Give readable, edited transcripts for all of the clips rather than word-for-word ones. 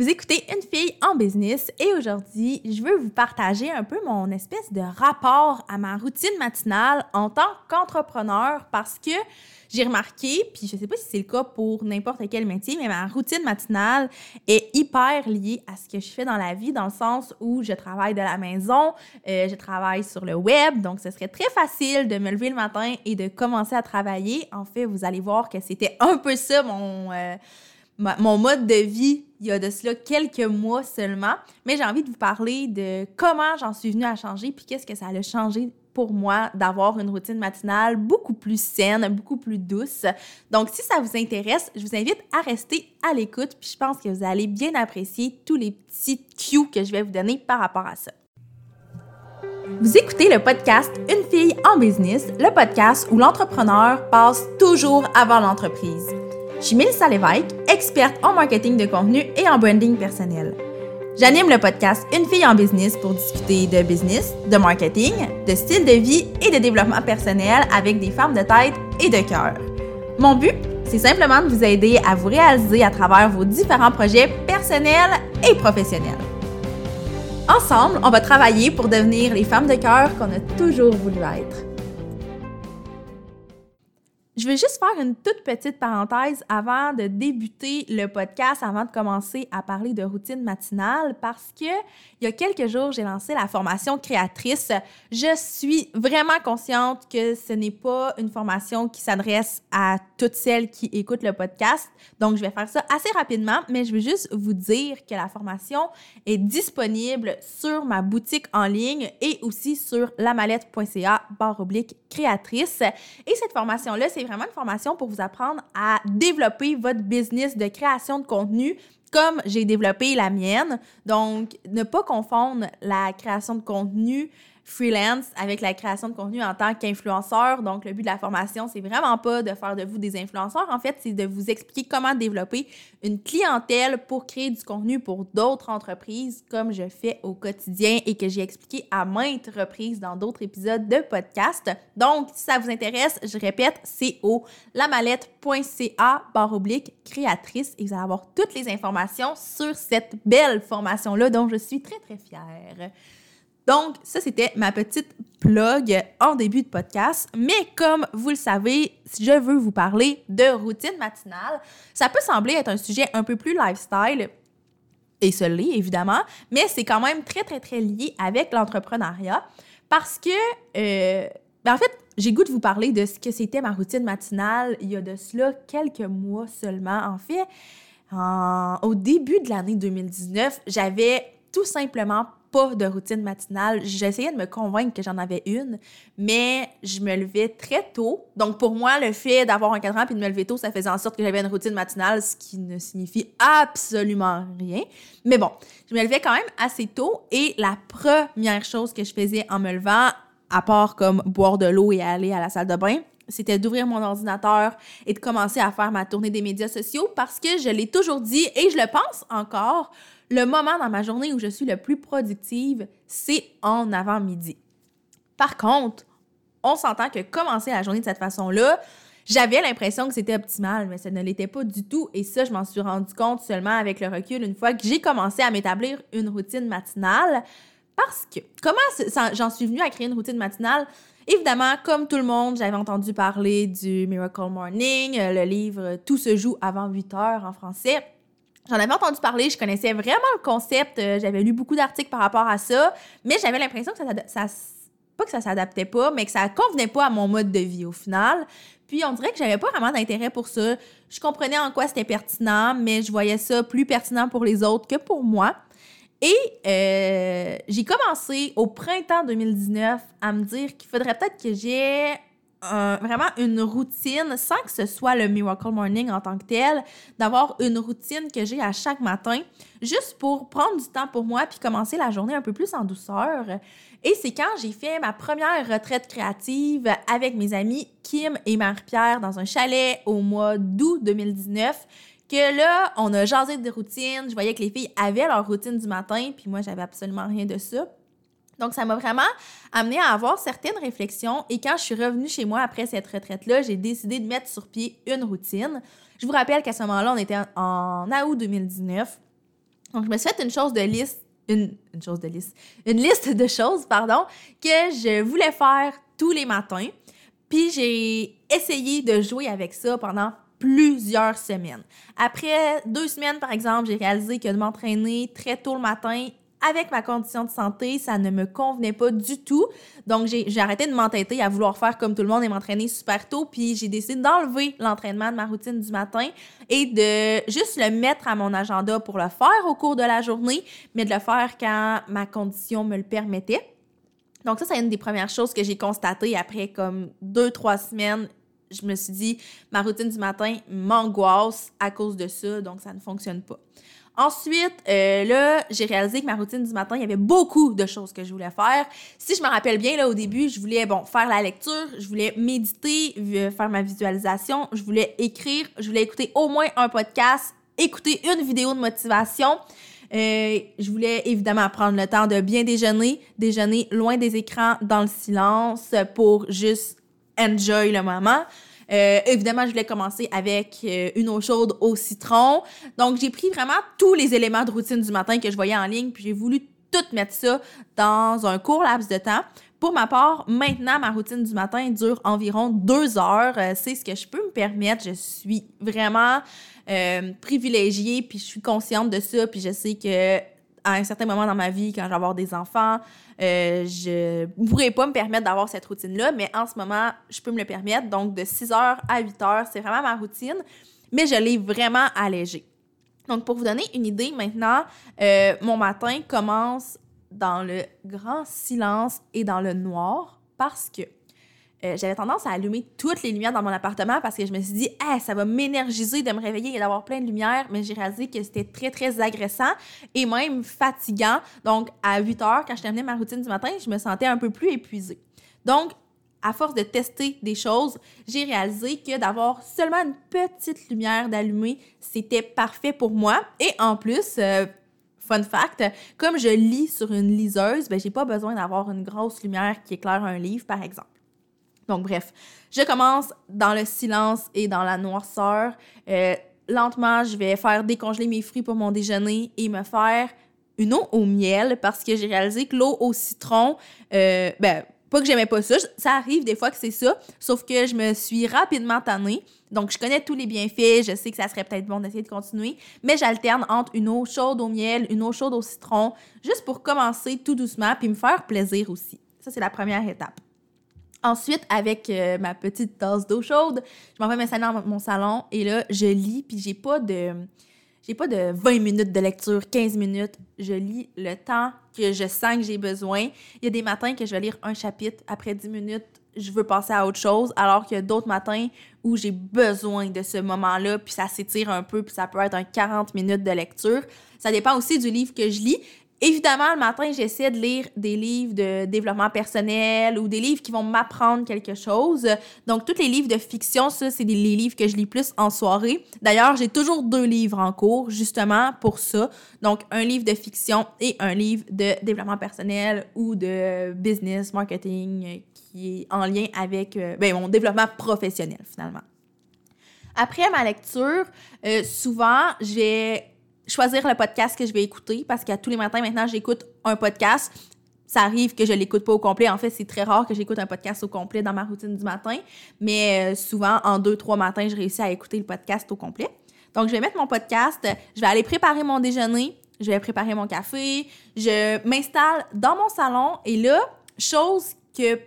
Vous écoutez Une fille en business et aujourd'hui, je veux vous partager un peu mon espèce de rapport à ma routine matinale en tant qu'entrepreneur parce que j'ai remarqué, puis je ne sais pas si c'est le cas pour n'importe quel métier, mais ma routine matinale est hyper liée à ce que je fais dans la vie, dans le sens où je travaille de la maison, je travaille sur le web, donc ce serait très facile de me lever le matin et de commencer à travailler. En fait, vous allez voir que c'était un peu ça mon mode de vie il y a de cela quelques mois seulement, mais j'ai envie de vous parler de comment j'en suis venue à changer puis qu'est-ce que ça a changé pour moi d'avoir une routine matinale beaucoup plus saine, beaucoup plus douce. Donc, si ça vous intéresse, je vous invite à rester à l'écoute puis je pense que vous allez bien apprécier tous les petits cues que je vais vous donner par rapport à ça. Vous écoutez le podcast « Une fille en business », le podcast où l'entrepreneur passe toujours avant l'entreprise. Je suis Mélissa Lévesque, experte en marketing de contenu et en branding personnel. J'anime le podcast Une fille en business pour discuter de business, de marketing, de style de vie et de développement personnel avec des femmes de tête et de cœur. Mon but, c'est simplement de vous aider à vous réaliser à travers vos différents projets personnels et professionnels. Ensemble, on va travailler pour devenir les femmes de cœur qu'on a toujours voulu être. Je vais juste faire une toute petite parenthèse avant de débuter le podcast, avant de commencer à parler de routine matinale, parce que il y a quelques jours, j'ai lancé la formation créatrice. Je suis vraiment consciente que ce n'est pas une formation qui s'adresse à toutes celles qui écoutent le podcast, donc je vais faire ça assez rapidement, mais je veux juste vous dire que la formation est disponible sur ma boutique en ligne et aussi sur lamalette.ca/créatrice. Et cette formation-là, c'est vraiment une formation pour vous apprendre à développer votre business de création de contenu comme j'ai développé la mienne. Donc, ne pas confondre la création de contenu freelance avec la création de contenu en tant qu'influenceur. Donc, le but de la formation, c'est vraiment pas de faire de vous des influenceurs. En fait, c'est de vous expliquer comment développer une clientèle pour créer du contenu pour d'autres entreprises, comme je fais au quotidien et que j'ai expliqué à maintes reprises dans d'autres épisodes de podcast. Donc, si ça vous intéresse, je répète, c'est au lamalette.ca/créatrice et vous allez avoir toutes les informations sur cette belle formation-là dont je suis très, très fière. Donc, ça, c'était ma petite plug en début de podcast. Mais comme vous le savez, je veux vous parler de routine matinale. Ça peut sembler être un sujet un peu plus lifestyle, et ça l'est évidemment, mais c'est quand même très, très, très lié avec l'entrepreneuriat parce que, en fait, j'ai goût de vous parler de ce que c'était ma routine matinale il y a de cela quelques mois seulement. En fait, au début de l'année 2019, j'avais tout simplement pas de routine matinale. J'essayais de me convaincre que j'en avais une, mais je me levais très tôt. Donc, pour moi, le fait d'avoir un cadran puis de me lever tôt, ça faisait en sorte que j'avais une routine matinale, ce qui ne signifie absolument rien. Mais bon, je me levais quand même assez tôt et la première chose que je faisais en me levant, à part comme boire de l'eau et aller à la salle de bain, c'était d'ouvrir mon ordinateur et de commencer à faire ma tournée des médias sociaux parce que je l'ai toujours dit et je le pense encore, le moment dans ma journée où je suis le plus productive, c'est en avant-midi. Par contre, on s'entend que commencer la journée de cette façon-là, j'avais l'impression que c'était optimal, mais ça ne l'était pas du tout. Et ça, je m'en suis rendu compte seulement avec le recul une fois que j'ai commencé à m'établir une routine matinale. Parce que, comment j'en suis venue à créer une routine matinale? Évidemment, comme tout le monde, j'avais entendu parler du Miracle Morning, le livre « Tout se joue avant 8 heures » en français. J'en avais entendu parler, je connaissais vraiment le concept, j'avais lu beaucoup d'articles par rapport à ça, mais j'avais l'impression que pas que ça s'adaptait pas, mais que ça convenait pas à mon mode de vie au final. Puis on dirait que j'avais pas vraiment d'intérêt pour ça. Je comprenais en quoi c'était pertinent, mais je voyais ça plus pertinent pour les autres que pour moi. Et j'ai commencé au printemps 2019 à me dire qu'il faudrait peut-être que j'ai vraiment une routine, sans que ce soit le Miracle Morning en tant que tel, d'avoir une routine que j'ai à chaque matin, juste pour prendre du temps pour moi puis commencer la journée un peu plus en douceur. Et c'est quand j'ai fait ma première retraite créative avec mes amis Kim et Marie-Pierre dans un chalet au mois d'août 2019, que là, on a jasé de routine. Je voyais que les filles avaient leur routine du matin, puis moi, j'avais absolument rien de ça. Donc, ça m'a vraiment amenée à avoir certaines réflexions. Et quand je suis revenue chez moi après cette retraite-là, j'ai décidé de mettre sur pied une routine. Je vous rappelle qu'à ce moment-là, on était en août 2019. Donc, je me suis fait une liste de choses que je voulais faire tous les matins. Puis, j'ai essayé de jouer avec ça pendant plusieurs semaines. Après 2 semaines, par exemple, j'ai réalisé que de m'entraîner très tôt le matin avec ma condition de santé, ça ne me convenait pas du tout. Donc, j'ai arrêté de m'entêter à vouloir faire comme tout le monde et m'entraîner super tôt. Puis, j'ai décidé d'enlever l'entraînement de ma routine du matin et de juste le mettre à mon agenda pour le faire au cours de la journée, mais de le faire quand ma condition me le permettait. Donc, ça, c'est une des premières choses que j'ai constatées après comme 2-3 semaines. Je me suis dit, ma routine du matin m'angoisse à cause de ça, donc ça ne fonctionne pas. Ensuite, là, j'ai réalisé que ma routine du matin, il y avait beaucoup de choses que je voulais faire. Si je me rappelle bien, là, au début, je voulais, faire la lecture, je voulais méditer, faire ma visualisation, je voulais écrire, je voulais écouter au moins un podcast, écouter une vidéo de motivation. Je voulais évidemment prendre le temps de bien déjeuner loin des écrans, dans le silence, pour juste enjoy le moment. Évidemment, je voulais commencer avec une eau chaude au citron. Donc, j'ai pris vraiment tous les éléments de routine du matin que je voyais en ligne, puis j'ai voulu tout mettre ça dans un court laps de temps. Pour ma part, maintenant, ma routine du matin dure environ 2 heures. C'est ce que je peux me permettre. Je suis vraiment privilégiée, puis je suis consciente de ça, puis je sais que à un certain moment dans ma vie, quand je vais avoir des enfants, je ne pourrais pas me permettre d'avoir cette routine-là, mais en ce moment, je peux me le permettre. Donc, de 6 heures à 8 heures, c'est vraiment ma routine, mais je l'ai vraiment allégée. Donc, pour vous donner une idée, maintenant, mon matin commence dans le grand silence et dans le noir parce que j'avais tendance à allumer toutes les lumières dans mon appartement parce que je me suis dit « Ah, ça va m'énergiser de me réveiller et d'avoir plein de lumière », mais j'ai réalisé que c'était très, très agressant et même fatigant. Donc, à 8 heures, quand je terminais ma routine du matin, je me sentais un peu plus épuisée. Donc, à force de tester des choses, j'ai réalisé que d'avoir seulement une petite lumière d'allumée, c'était parfait pour moi. Et en plus, fun fact, comme je lis sur une liseuse, j'ai pas besoin d'avoir une grosse lumière qui éclaire un livre, par exemple. Donc, bref, je commence dans le silence et dans la noirceur. Lentement, je vais faire décongeler mes fruits pour mon déjeuner et me faire une eau au miel parce que j'ai réalisé que l'eau au citron, pas que j'aimais pas ça. Ça arrive des fois que c'est ça, sauf que je me suis rapidement tannée. Donc, je connais tous les bienfaits. Je sais que ça serait peut-être bon d'essayer de continuer, mais j'alterne entre une eau chaude au miel, une eau chaude au citron, juste pour commencer tout doucement puis me faire plaisir aussi. Ça, c'est la première étape. Ensuite, avec ma petite tasse d'eau chaude, je m'en vais m'installer dans mon salon et là, je lis, puis j'ai pas de 20 minutes de lecture, 15 minutes. Je lis le temps que je sens que j'ai besoin. Il y a des matins que je vais lire un chapitre. Après 10 minutes, je veux passer à autre chose, alors qu'il y a d'autres matins où j'ai besoin de ce moment-là, puis ça s'étire un peu, puis ça peut être un 40 minutes de lecture. Ça dépend aussi du livre que je lis. Évidemment, le matin, j'essaie de lire des livres de développement personnel ou des livres qui vont m'apprendre quelque chose. Donc, tous les livres de fiction, ça, c'est les livres que je lis plus en soirée. D'ailleurs, j'ai toujours 2 livres en cours, justement, pour ça. Donc, un livre de fiction et un livre de développement personnel ou de business, marketing, qui est en lien avec mon développement professionnel, finalement. Après ma lecture, souvent, je vais choisir le podcast que je vais écouter parce qu'à tous les matins, maintenant, j'écoute un podcast. Ça arrive que je l'écoute pas au complet. En fait, c'est très rare que j'écoute un podcast au complet dans ma routine du matin, mais souvent, en 2-3 matins, je réussis à écouter le podcast au complet. Donc, je vais mettre mon podcast, je vais aller préparer mon déjeuner, je vais préparer mon café, je m'installe dans mon salon et là, chose que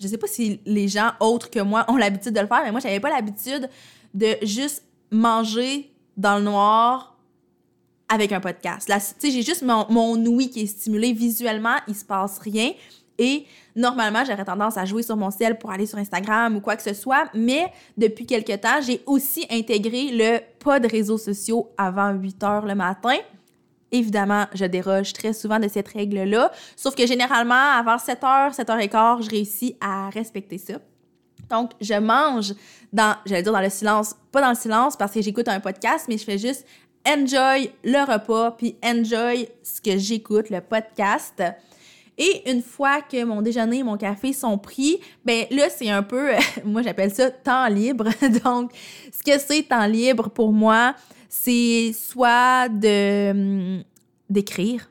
je sais pas si les gens autres que moi ont l'habitude de le faire, mais moi, j'avais pas l'habitude de juste manger dans le noir avec un podcast. Tu sais, j'ai juste mon ouïe qui est stimulé visuellement, il se passe rien et normalement, j'aurais tendance à jouer sur mon cell pour aller sur Instagram ou quoi que ce soit, mais depuis quelque temps, j'ai aussi intégré le pas de réseaux sociaux avant 8 heures le matin. Évidemment, je déroge très souvent de cette règle-là, sauf que généralement, avant 7 heures, 7 heures et quart, je réussis à respecter ça. Donc, je mange dans le silence, pas dans le silence parce que j'écoute un podcast, mais je fais juste enjoy le repas, puis enjoy ce que j'écoute, le podcast. Et une fois que mon déjeuner et mon café sont pris, là, c'est un peu, moi, j'appelle ça temps libre. Donc, ce que c'est temps libre pour moi, c'est soit de d'écrire,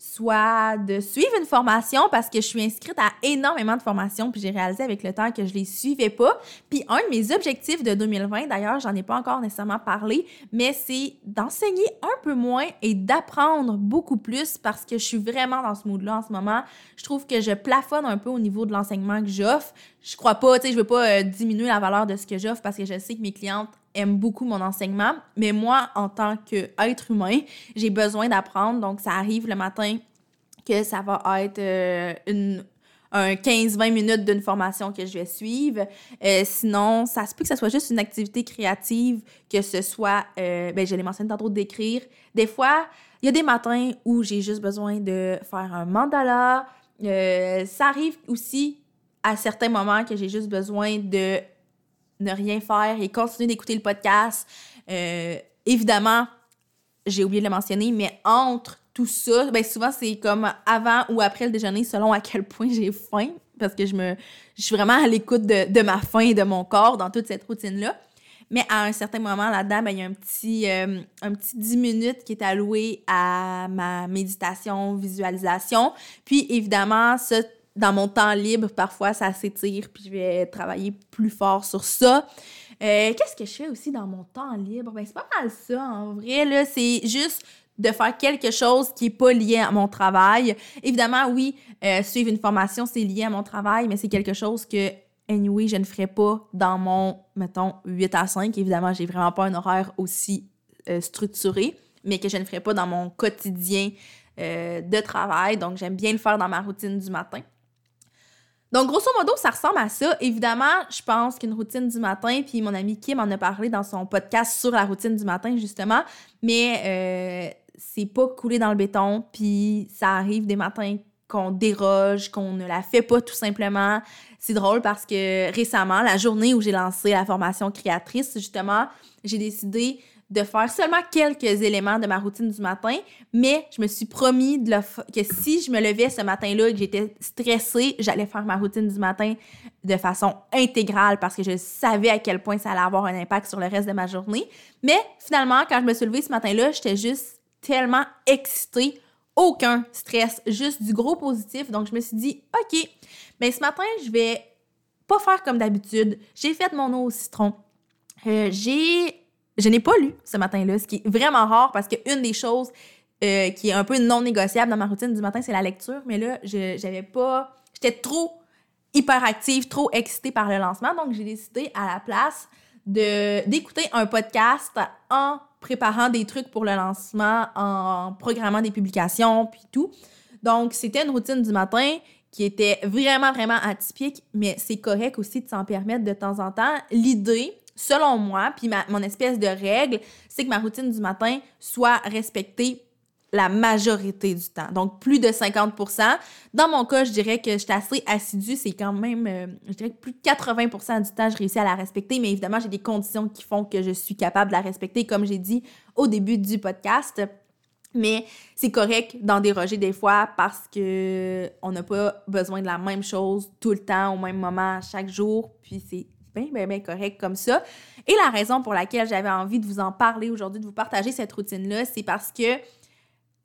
soit de suivre une formation, parce que je suis inscrite à énormément de formations, puis j'ai réalisé avec le temps que je les suivais pas. Puis un de mes objectifs de 2020, d'ailleurs, j'en ai pas encore nécessairement parlé, mais c'est d'enseigner un peu moins et d'apprendre beaucoup plus, parce que je suis vraiment dans ce mood-là en ce moment. Je trouve que je plafonne un peu au niveau de l'enseignement que j'offre. Je crois pas, je veux pas diminuer la valeur de ce que j'offre, parce que je sais que mes clientes aime beaucoup mon enseignement, mais moi, en tant qu'être humain, j'ai besoin d'apprendre, donc ça arrive le matin que ça va être un 15-20 minutes d'une formation que je vais suivre. Sinon, ça se peut que ça soit juste une activité créative, que ce soit, je l'ai mentionné tantôt, d'écrire. Des fois, il y a des matins où j'ai juste besoin de faire un mandala. Ça arrive aussi à certains moments que j'ai juste besoin de ne rien faire et continuer d'écouter le podcast. Évidemment, j'ai oublié de le mentionner, mais entre tout ça, souvent c'est comme avant ou après le déjeuner, selon à quel point j'ai faim, parce que je suis vraiment à l'écoute de ma faim et de mon corps dans toute cette routine-là. Mais à un certain moment là-dedans, il y a un petit 10 minutes qui est alloué à ma méditation, visualisation. Puis évidemment, dans mon temps libre, parfois, ça s'étire, puis je vais travailler plus fort sur ça. Qu'est-ce que je fais aussi dans mon temps libre? C'est pas mal ça, en vrai, là. C'est juste de faire quelque chose qui n'est pas lié à mon travail. Évidemment, oui, suivre une formation, c'est lié à mon travail, mais c'est quelque chose que, anyway, je ne ferais pas dans mon, mettons, 8 à 5. Évidemment, j'ai vraiment pas un horaire aussi structuré, mais que je ne ferais pas dans mon quotidien de travail. Donc, j'aime bien le faire dans ma routine du matin. Donc, grosso modo, ça ressemble à ça. Évidemment, je pense qu'une routine du matin, puis mon amie Kim en a parlé dans son podcast sur la routine du matin, justement, mais c'est pas coulé dans le béton, puis ça arrive des matins qu'on déroge, qu'on ne la fait pas tout simplement. C'est drôle parce que récemment, la journée où j'ai lancé la formation créatrice, justement, j'ai décidé de faire seulement quelques éléments de ma routine du matin, mais je me suis promis que si je me levais ce matin-là et que j'étais stressée, j'allais faire ma routine du matin de façon intégrale parce que je savais à quel point ça allait avoir un impact sur le reste de ma journée. Mais finalement, quand je me suis levée ce matin-là, j'étais juste tellement excitée, aucun stress, juste du gros positif. Donc, je me suis dit, OK, ce matin, je vais pas faire comme d'habitude. J'ai fait mon eau au citron. Je n'ai pas lu ce matin-là, ce qui est vraiment rare parce qu'une des choses qui est un peu non négociable dans ma routine du matin, c'est la lecture. Mais là, j'étais trop hyperactive, trop excitée par le lancement. Donc, j'ai décidé à la place d'écouter un podcast en préparant des trucs pour le lancement, en programmant des publications, puis tout. Donc, c'était une routine du matin qui était vraiment, vraiment atypique, mais c'est correct aussi de s'en permettre de temps en temps. L'idée, selon moi, puis mon espèce de règle, c'est que ma routine du matin soit respectée la majorité du temps. Donc, plus de 50%. Dans mon cas, je dirais que je suis assez assidue. C'est quand même, je dirais que plus de 80% du temps, je réussis à la respecter. Mais évidemment, j'ai des conditions qui font que je suis capable de la respecter, comme j'ai dit au début du podcast. Mais c'est correct d'en déroger des fois parce qu'on n'a pas besoin de la même chose tout le temps, au même moment, chaque jour. Puis c'est bien correct comme ça. Et la raison pour laquelle j'avais envie de vous en parler aujourd'hui, de vous partager cette routine-là, c'est parce que,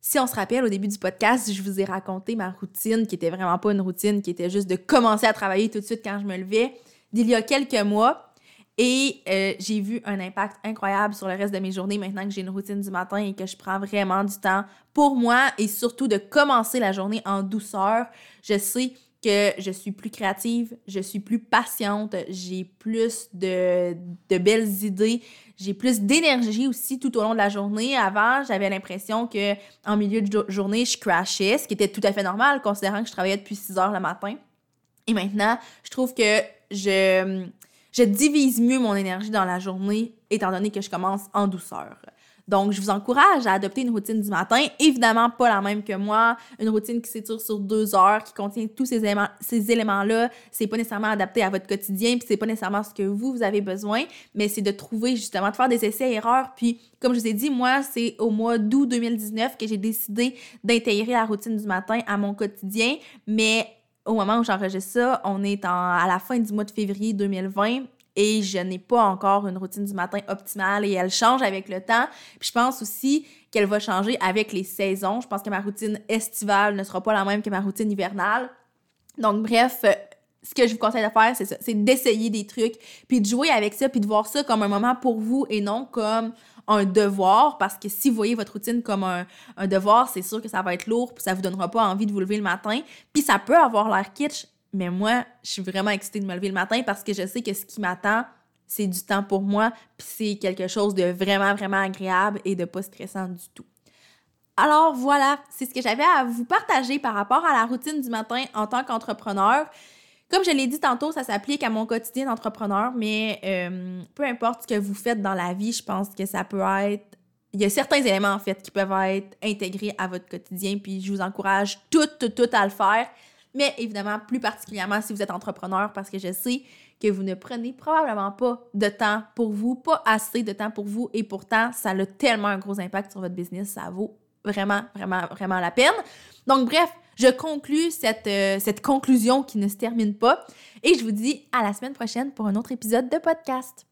si on se rappelle, au début du podcast, je vous ai raconté ma routine, qui était vraiment pas une routine, qui était juste de commencer à travailler tout de suite quand je me levais, d'il y a quelques mois. Et j'ai vu un impact incroyable sur le reste de mes journées maintenant que j'ai une routine du matin et que je prends vraiment du temps pour moi et surtout de commencer la journée en douceur. Je sais que je suis plus créative, je suis plus patiente, j'ai plus de belles idées, j'ai plus d'énergie aussi tout au long de la journée. Avant, j'avais l'impression qu'en milieu de journée, je crashais, ce qui était tout à fait normal considérant que je travaillais depuis 6 heures le matin. Et maintenant, je trouve que je divise mieux mon énergie dans la journée étant donné que je commence en douceur. Donc, je vous encourage à adopter une routine du matin. Évidemment, pas la même que moi. Une routine qui s'étire sur 2 heures, qui contient tous ces éléments-là. C'est pas nécessairement adapté à votre quotidien, puis c'est pas nécessairement ce que vous avez besoin, mais c'est de trouver, justement, de faire des essais-erreurs. Puis, comme je vous ai dit, moi, c'est au mois d'août 2019 que j'ai décidé d'intégrer la routine du matin à mon quotidien. Mais au moment où j'enregistre ça, on est à la fin du mois de février 2020. Et je n'ai pas encore une routine du matin optimale et elle change avec le temps. Puis je pense aussi qu'elle va changer avec les saisons. Je pense que ma routine estivale ne sera pas la même que ma routine hivernale. Donc bref, ce que je vous conseille de faire, c'est ça, c'est d'essayer des trucs, puis de jouer avec ça, puis de voir ça comme un moment pour vous et non comme un devoir, parce que si vous voyez votre routine comme un devoir, c'est sûr que ça va être lourd, puis ça vous donnera pas envie de vous lever le matin, puis ça peut avoir l'air kitsch, mais moi, je suis vraiment excitée de me lever le matin parce que je sais que ce qui m'attend, c'est du temps pour moi, puis c'est quelque chose de vraiment, vraiment agréable et de pas stressant du tout. Alors voilà, c'est ce que j'avais à vous partager par rapport à la routine du matin en tant qu'entrepreneur. Comme je l'ai dit tantôt, ça s'applique à mon quotidien d'entrepreneur, mais peu importe ce que vous faites dans la vie, je pense que ça peut être... Il y a certains éléments, en fait, qui peuvent être intégrés à votre quotidien, puis je vous encourage tout à le faire, mais évidemment, plus particulièrement si vous êtes entrepreneur, parce que je sais que vous ne prenez probablement pas de temps pour vous, pas assez de temps pour vous, et pourtant, ça a tellement un gros impact sur votre business, ça vaut vraiment, vraiment, vraiment la peine. Donc bref, je conclue cette conclusion qui ne se termine pas et je vous dis à la semaine prochaine pour un autre épisode de podcast.